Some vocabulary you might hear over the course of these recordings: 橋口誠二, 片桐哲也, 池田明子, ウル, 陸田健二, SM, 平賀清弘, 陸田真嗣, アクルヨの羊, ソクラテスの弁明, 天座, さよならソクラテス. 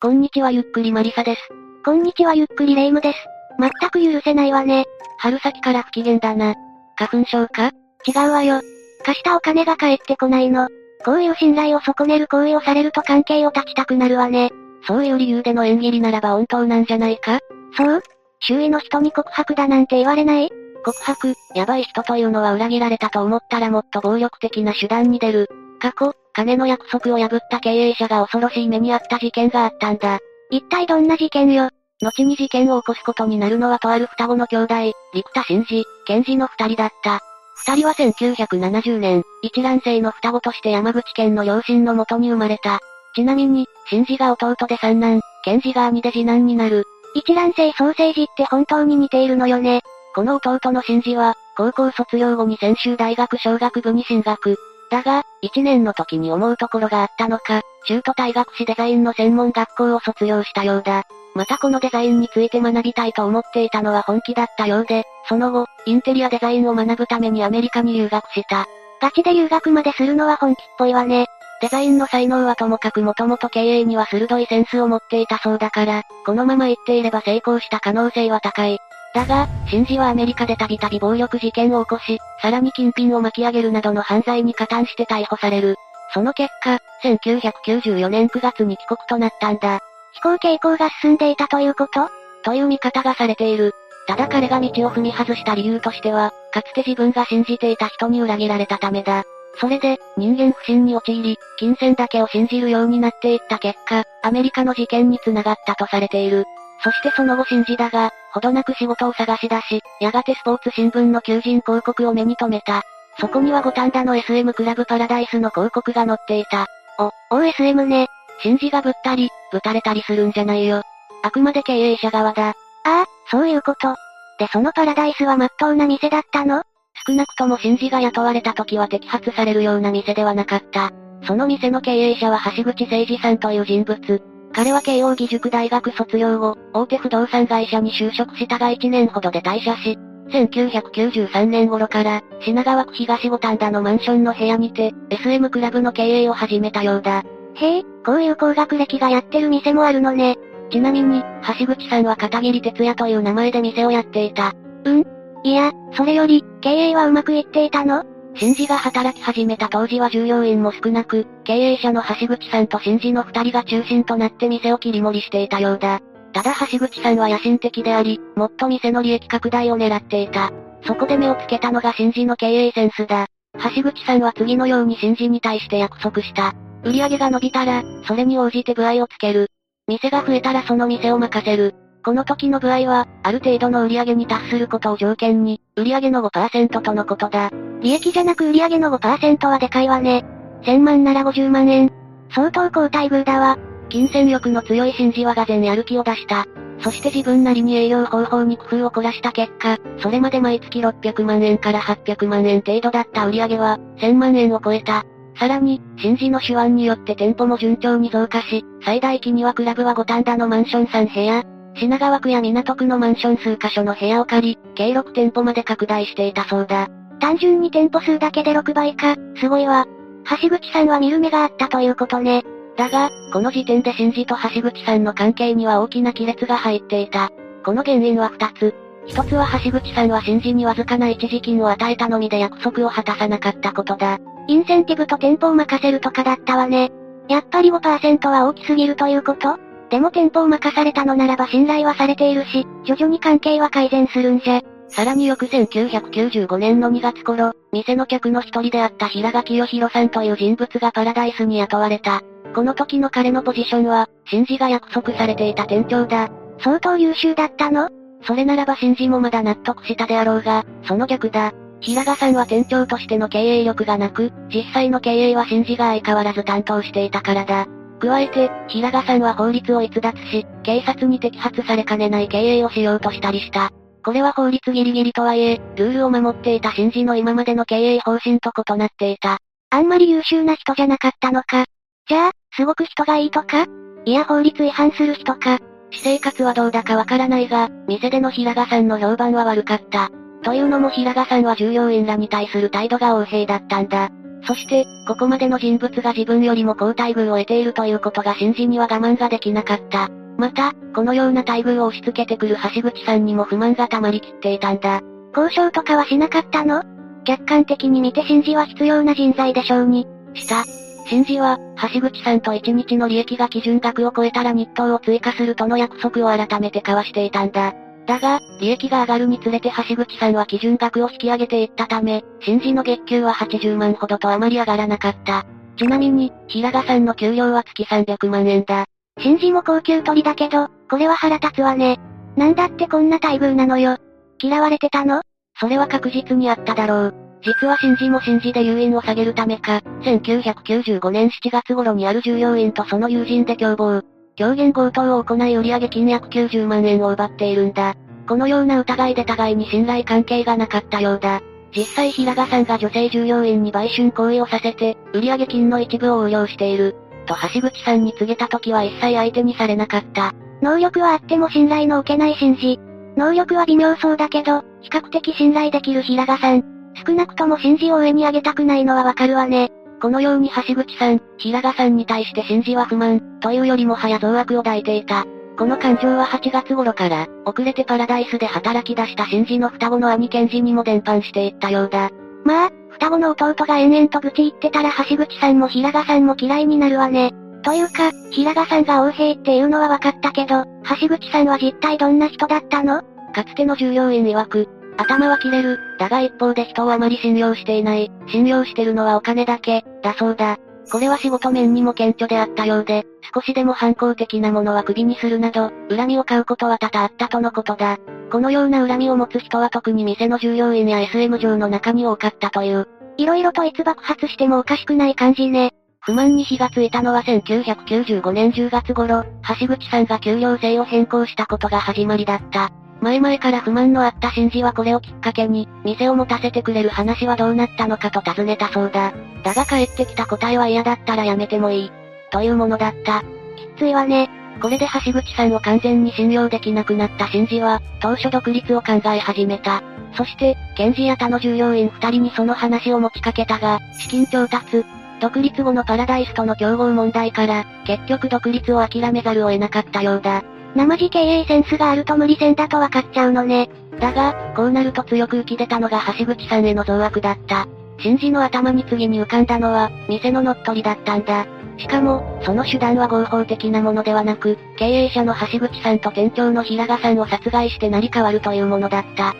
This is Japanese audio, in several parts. こんにちはゆっくりマリサです。こんにちはゆっくりレイムです。まったく許せないわね。春先から不機嫌だな。花粉症か？違うわよ。貸したお金が返ってこないの。こういう信頼を損ねる行為をされると関係を断ちたくなるわね。そういう理由での縁切りならば本当なんじゃないか？そう？周囲の人に告白だなんて言われない？告白、やばい人というのは裏切られたと思ったらもっと暴力的な手段に出る。過去、金の約束を破った経営者が恐ろしい目にあった事件があったんだ。一体どんな事件よ。後に事件を起こすことになるのはとある双子の兄弟、陸田真嗣、健二の二人だった。二人は1970年、一卵性の双子として山口県の両親のもとに生まれた。ちなみに、真嗣が弟で三男、健二が兄で次男になる。一卵性双生児って本当に似ているのよね。この弟の真嗣は、高校卒業後に専修大学商学部に進学。だが、1年の時に思うところがあったのか、中途退学しデザインの専門学校を卒業したようだ。またこのデザインについて学びたいと思っていたのは本気だったようで、その後、インテリアデザインを学ぶためにアメリカに留学した。ガチで留学までするのは本気っぽいわね。デザインの才能はともかくもともと経営には鋭いセンスを持っていたそうだから、このまま行っていれば成功した可能性は高い。だが、真嗣はアメリカでたびたび暴力事件を起こし、さらに金品を巻き上げるなどの犯罪に加担して逮捕される。その結果、1994年9月に帰国となったんだ。飛行傾向が進んでいたということ？という見方がされている。ただ彼が道を踏み外した理由としては、かつて自分が信じていた人に裏切られたためだ。それで、人間不信に陥り、金銭だけを信じるようになっていった結果、アメリカの事件に繋がったとされている。そしてその後真嗣だが、ほどなく仕事を探し出し、やがてスポーツ新聞の求人広告を目に留めた。そこには五反田の SM クラブパラダイスの広告が載っていた。SM ね。真嗣がぶったり、ぶたれたりするんじゃないよ。あくまで経営者側だ。ああ、そういうこと。でそのパラダイスは真っ当な店だったの？少なくとも真嗣が雇われた時は摘発されるような店ではなかった。その店の経営者は橋口誠二さんという人物。彼は慶応義塾大学卒業後、大手不動産会社に就職したが1年ほどで退社し、1993年頃から、品川区東五反田のマンションの部屋にて、SM クラブの経営を始めたようだ。へえ、こういう高学歴がやってる店もあるのね。ちなみに、橋口さんは片桐哲也という名前で店をやっていた。いや、それより、経営はうまくいっていたの？真嗣が働き始めた当時は従業員も少なく、経営者の橋口さんと真嗣の二人が中心となって店を切り盛りしていたようだ。ただ橋口さんは野心的であり、もっと店の利益拡大を狙っていた。そこで目をつけたのが真嗣の経営センスだ。橋口さんは次のように真嗣に対して約束した。売り上げが伸びたら、それに応じて部合をつける。店が増えたらその店を任せる。この時の部合は、ある程度の売り上げに達することを条件に、売り上げの 5% とのことだ。利益じゃなく売り上げの 5% はでかいわね。1000万なら50万円。相当好待遇だわ。金銭欲の強い真嗣はがぜんやる気を出した。そして自分なりに営業方法に工夫を凝らした結果、それまで毎月600万円から800万円程度だった売り上げは、1000万円を超えた。さらに、真嗣の手腕によって店舗も順調に増加し、最大期にはクラブは五反田のマンション3部屋、品川区や港区のマンション数カ所の部屋を借り、計6店舗まで拡大していたそうだ。単純に店舗数だけで6倍か、すごいわ。橋口さんは見る目があったということね。だが、この時点で真嗣と橋口さんの関係には大きな亀裂が入っていた。この原因は2つ。1つは橋口さんは真嗣にわずかな一時金を与えたのみで約束を果たさなかったことだ。インセンティブと店舗を任せるとかだったわね。やっぱり 5% は大きすぎるということ？でも店舗を任されたのならば信頼はされているし、徐々に関係は改善するんじゃ。さらに翌1995年の2月頃、店の客の一人であった平賀清弘さんという人物がパラダイスに雇われた。この時の彼のポジションは、真嗣が約束されていた店長だ。相当優秀だったの？それならば真嗣もまだ納得したであろうが、その逆だ。平賀さんは店長としての経営力がなく、実際の経営は真嗣が相変わらず担当していたからだ。加えて、平賀さんは法律を逸脱し、警察に摘発されかねない経営をしようとしたりした。これは法律ギリギリとはいえ、ルールを守っていた真嗣の今までの経営方針と異なっていた。あんまり優秀な人じゃなかったのか。じゃあ、すごく人がいいとか？いや法律違反する人か。私生活はどうだかわからないが、店での平賀さんの評判は悪かった。というのも平賀さんは従業員らに対する態度が横柄だったんだ。そして、ここまでの人物が自分よりも好待遇を得ているということがシンジには我慢ができなかった。また、このような待遇を押し付けてくる橋口さんにも不満が溜まりきっていたんだ。交渉とかはしなかったの？客観的に見てシンジは必要な人材でしょうに。した。シンジは、橋口さんと1日の利益が基準額を超えたら日当を追加するとの約束を改めて交わしていたんだ。だが、利益が上がるにつれて橋口さんは基準額を引き上げていったため、シンジの月給は80万ほどとあまり上がらなかった。ちなみに、平賀さんの給料は月300万円だ。シンジも高給取りだけど、これは腹立つわね。なんだってこんな待遇なのよ。嫌われてたの？それは確実にあっただろう。実はシンジもシンジで誘引を下げるためか、1995年7月頃にある従業員とその友人で共謀。狂言強盗を行い売上金約90万円を奪っているんだ。このような疑いで互いに信頼関係がなかったようだ。実際平賀さんが女性従業員に売春行為をさせて、売上金の一部を横領している。と橋口さんに告げた時は一切相手にされなかった。能力はあっても信頼の置けないシンジ。能力は微妙そうだけど、比較的信頼できる平賀さん。少なくともシンジを上に上げたくないのはわかるわね。このように橋口さん、平賀さんに対してシンジは不満、というよりもはや憎悪を抱いていた。この感情は8月頃から、遅れてパラダイスで働き出したシンジの双子の兄健二にも伝播していったようだ。まあ、双子の弟が延々と愚痴言ってたら橋口さんも平賀さんも嫌いになるわね。というか、平賀さんが横兵っていうのは分かったけど、橋口さんは実体どんな人だったの？かつての従業員曰く、頭は切れる、だが一方で人をあまり信用していない、信用してるのはお金だけ、だそうだ。これは仕事面にも顕著であったようで、少しでも反抗的なものは首にするなど、恨みを買うことは多々あったとのことだ。このような恨みを持つ人は特に店の従業員や SM 上の中に多かったという。色々といつ爆発してもおかしくない感じね。不満に火がついたのは1995年10月頃、橋口さんが給料制を変更したことが始まりだった。前々から不満のあったシンジはこれをきっかけに、店を持たせてくれる話はどうなったのかと尋ねたそうだ。だが帰ってきた答えは嫌だったらやめてもいい。というものだった。きついわね。これで橋口さんを完全に信用できなくなったシンジは、当初独立を考え始めた。そして、ケンジや他の従業員2人にその話を持ちかけたが、資金調達。独立後のパラダイスとの競合問題から、結局独立を諦めざるを得なかったようだ。生地経営センスがあると無理せんだと分かっちゃうのね。だが、こうなると強く浮き出たのが橋口さんへの憎悪だった。シンジの頭に次に浮かんだのは、店の乗っ取りだったんだ。しかも、その手段は合法的なものではなく、経営者の橋口さんと店長の平賀さんを殺害して成り代わるというものだった。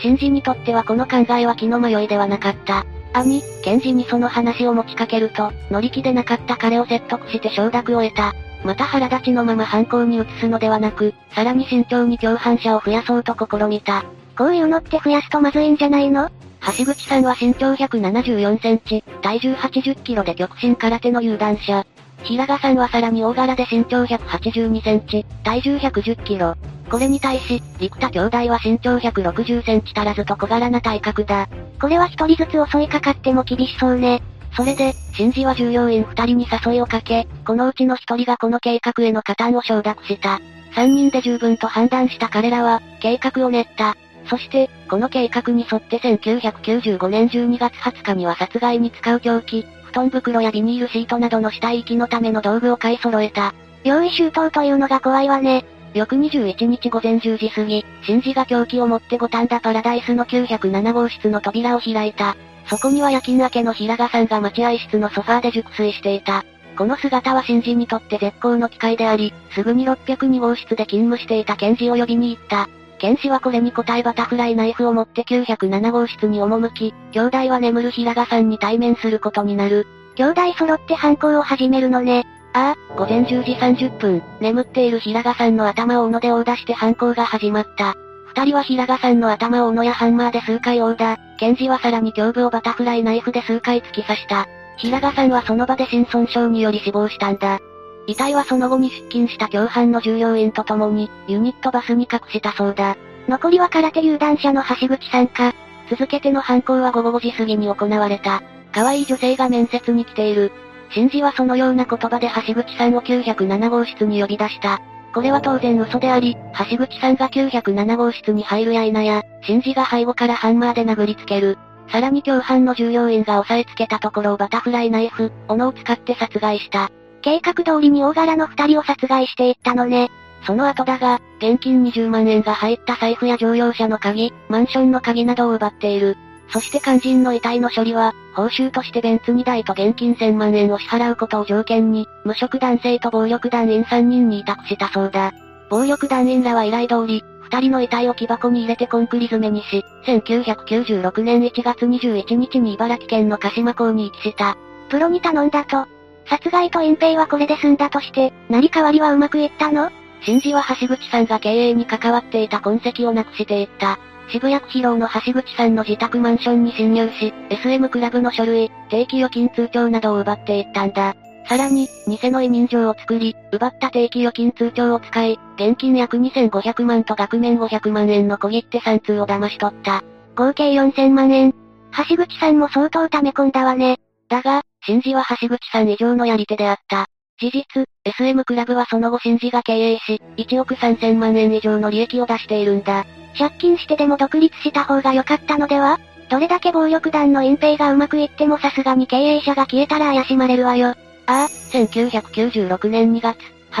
シンジにとってはこの考えは気の迷いではなかった。兄、ケンジにその話を持ちかけると、乗り気でなかった彼を説得して承諾を得た。また腹立ちのまま犯行に移すのではなく、さらに慎重に共犯者を増やそうと試みた。こういうのって増やすとまずいんじゃないの？橋口さんは身長174センチ、体重80キロで極真空手の有段者。平賀さんはさらに大柄で身長182センチ、体重110キロ。これに対し、陸田兄弟は身長160センチ足らずと小柄な体格だ。これは一人ずつ襲いかかっても厳しそうね。それで、シンジは従業員2人に誘いをかけ、このうちの1人がこの計画への加担を承諾した。3人で十分と判断した彼らは、計画を練った。そして、この計画に沿って1995年12月20日には殺害に使う凶器、布団袋やビニールシートなどの死体遺棄のための道具を買い揃えた。用意周到というのが怖いわね。翌21日午前10時過ぎ、シンジが凶器を持って五反田パラダイスの907号室の扉を開いた。そこには夜勤明けの平賀さんが待合室のソファーで熟睡していた。この姿はシンジにとって絶好の機会であり、すぐに602号室で勤務していたケンジを呼びに行った。ケンジはこれに応えバタフライナイフを持って907号室に赴き、兄弟は眠る平賀さんに対面することになる。兄弟揃って犯行を始めるのね。午前10時30分、眠っている平賀さんの頭を斧で殴打して犯行が始まった。二人は平賀さんの頭を斧やハンマーで数回殴打、ケンジはさらに胸部をバタフライナイフで数回突き刺した。平賀さんはその場で心損傷により死亡したんだ。遺体はその後に出勤した共犯の従業員と共に、ユニットバスに隠したそうだ。残りは空手有段者の橋口さんか。続けての犯行は午後5時過ぎに行われた。可愛い女性が面接に来ている。シンジはそのような言葉で橋口さんを907号室に呼び出した。これは当然嘘であり、橋口さんが907号室に入るや否や、シンジが背後からハンマーで殴りつける。さらに共犯の従業員が押さえつけたところをバタフライナイフ、斧を使って殺害した。計画通りに大柄の2人を殺害していったのね。その後だが、現金20万円が入った財布や乗用車の鍵、マンションの鍵などを奪っている。そして肝心の遺体の処理は、報酬としてベンツ2台と現金1000万円を支払うことを条件に、無職男性と暴力団員3人に委託したそうだ。暴力団員らは依頼通り、2人の遺体を木箱に入れてコンクリ詰めにし、1996年1月21日に茨城県の鹿島港に遺棄した。プロに頼んだと。殺害と隠蔽はこれで済んだとして、成り代わりはうまくいったの？真珠は橋口さんが経営に関わっていた痕跡をなくしていった。渋谷区広尾の橋口さんの自宅マンションに侵入し、SM クラブの書類、定期預金通帳などを奪っていったんだ。さらに、偽の委任状を作り、奪った定期預金通帳を使い、現金約2500万と額面500万円の小切手3通を騙し取った。合計4000万円。橋口さんも相当溜め込んだわね。だが、真珠は橋口さん以上のやり手であった。事実、SM クラブはその後真珠が経営し、1億3000万円以上の利益を出しているんだ。借金してでも独立した方が良かったのでは？どれだけ暴力団の隠蔽がうまくいってもさすがに経営者が消えたら怪しまれるわよ。1996年2月、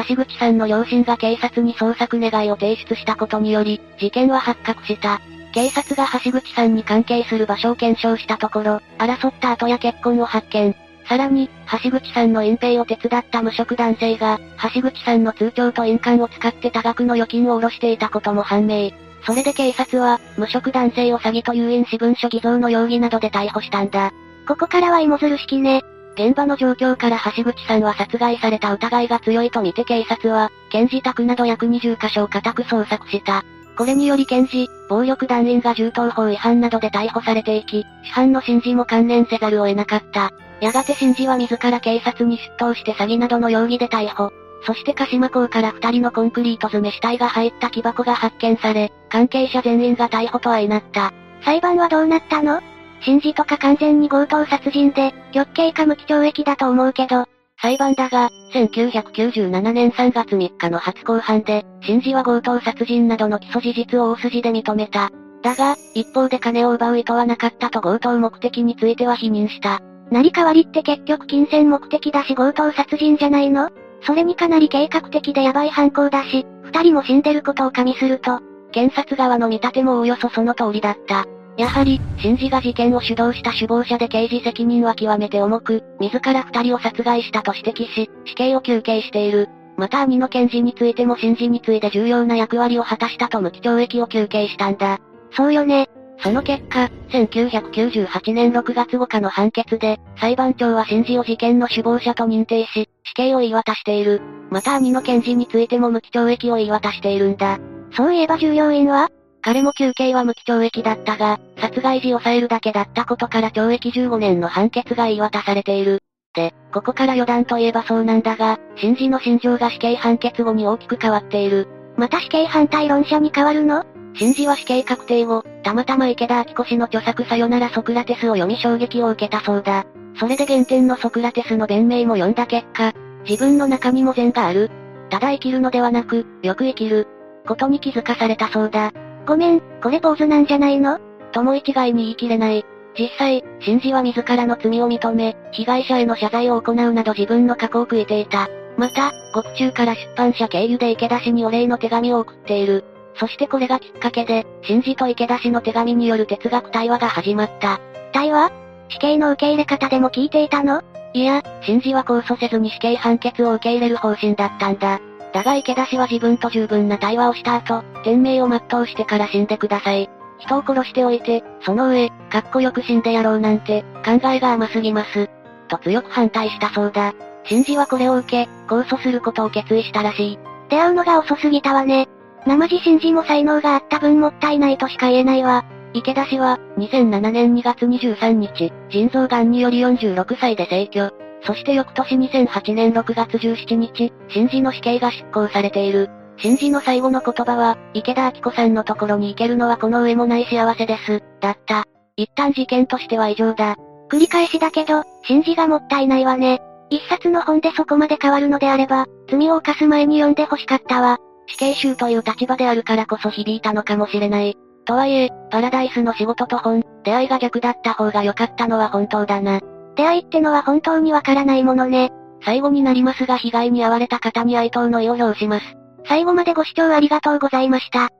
橋口さんの両親が警察に捜索願いを提出したことにより、事件は発覚した。警察が橋口さんに関係する場所を検証したところ、争った跡や血痕を発見。さらに、橋口さんの隠蔽を手伝った無職男性が、橋口さんの通帳と印鑑を使って多額の預金を下ろしていたことも判明。それで警察は、無職男性を詐欺と有印私文書偽造の容疑などで逮捕したんだ。ここからは芋づる式ね。現場の状況から橋口さんは殺害された疑いが強いとみて警察は、県自宅など約20カ所を家宅捜索した。これにより検事、暴力団員が銃刀法違反などで逮捕されていき、主犯の真珠も関連せざるを得なかった。やがて真珠は自ら警察に出頭して詐欺などの容疑で逮捕。そして鹿島港から2人のコンクリート詰め死体が入った木箱が発見され、関係者全員が逮捕と相なった。裁判はどうなったの？真珠とか完全に強盗殺人で、極刑か無期懲役だと思うけど。裁判だが、1997年3月3日の初公判で、真珠は強盗殺人などの基礎事実を大筋で認めた。だが、一方で金を奪う意図はなかったと強盗目的については否認した。成り代わりって結局金銭目的だし強盗殺人じゃないの？それにかなり計画的でヤバい犯行だし、二人も死んでることを加味すると、検察側の見立てもおおよそその通りだった。やはり、真珠が事件を主導した首謀者で刑事責任は極めて重く、自ら二人を殺害したと指摘し、死刑を求刑している。また兄の検事についても真珠に次いで重要な役割を果たしたと無期懲役を求刑したんだ。そうよね。その結果、1998年6月5日の判決で、裁判長は真珠を事件の首謀者と認定し、死刑を言い渡している。また兄の検事についても無期懲役を言い渡しているんだ。そういえば従業員は？彼も求刑は無期懲役だったが、殺害時抑えるだけだったことから懲役15年の判決が言い渡されている。で、ここから余談といえばそうなんだが、真珠の心情が死刑判決後に大きく変わっている。また死刑反対論者に変わるの？真珠は死刑確定後、たまたま池田明子氏の著作さよならソクラテスを読み衝撃を受けたそうだ。それで原点のソクラテスの弁明も読んだ結果、自分の中にも善がある。ただ生きるのではなく、よく生きる。ことに気づかされたそうだ。ごめん、これ坊主なんじゃないの？とも一概に言い切れない。実際、真珠は自らの罪を認め、被害者への謝罪を行うなど自分の過去を悔いていた。また、獄中から出版社経由で池田氏にお礼の手紙を送っている。そしてこれがきっかけで、真珠と池田氏の手紙による哲学対話が始まった。対話？死刑の受け入れ方でも聞いていたの？いや、真珠は控訴せずに死刑判決を受け入れる方針だったんだ。だが池田氏は自分と十分な対話をした後、天命を全うしてから死んでください。人を殺しておいて、その上、かっこよく死んでやろうなんて、考えが甘すぎます。と強く反対したそうだ。真珠はこれを受け、控訴することを決意したらしい。出会うのが遅すぎたわね。生地真珠も才能があった分もったいないとしか言えないわ。池田氏は、2007年2月23日、腎臓癌により46歳で逝去。そして翌年2008年6月17日、真珠の死刑が執行されている。真珠の最後の言葉は、池田明子さんのところに行けるのはこの上もない幸せです、だった。一旦事件としては異常だ。繰り返しだけど、真珠がもったいないわね。一冊の本でそこまで変わるのであれば、罪を犯す前に読んで欲しかったわ。死刑囚という立場であるからこそ響いたのかもしれない。とはいえ、パラダイスの仕事と出会いが逆だった方が良かったのは本当だな。出会いってのは本当にわからないものね。最後になりますが、被害に遭われた方に哀悼の意を表します。最後までご視聴ありがとうございました。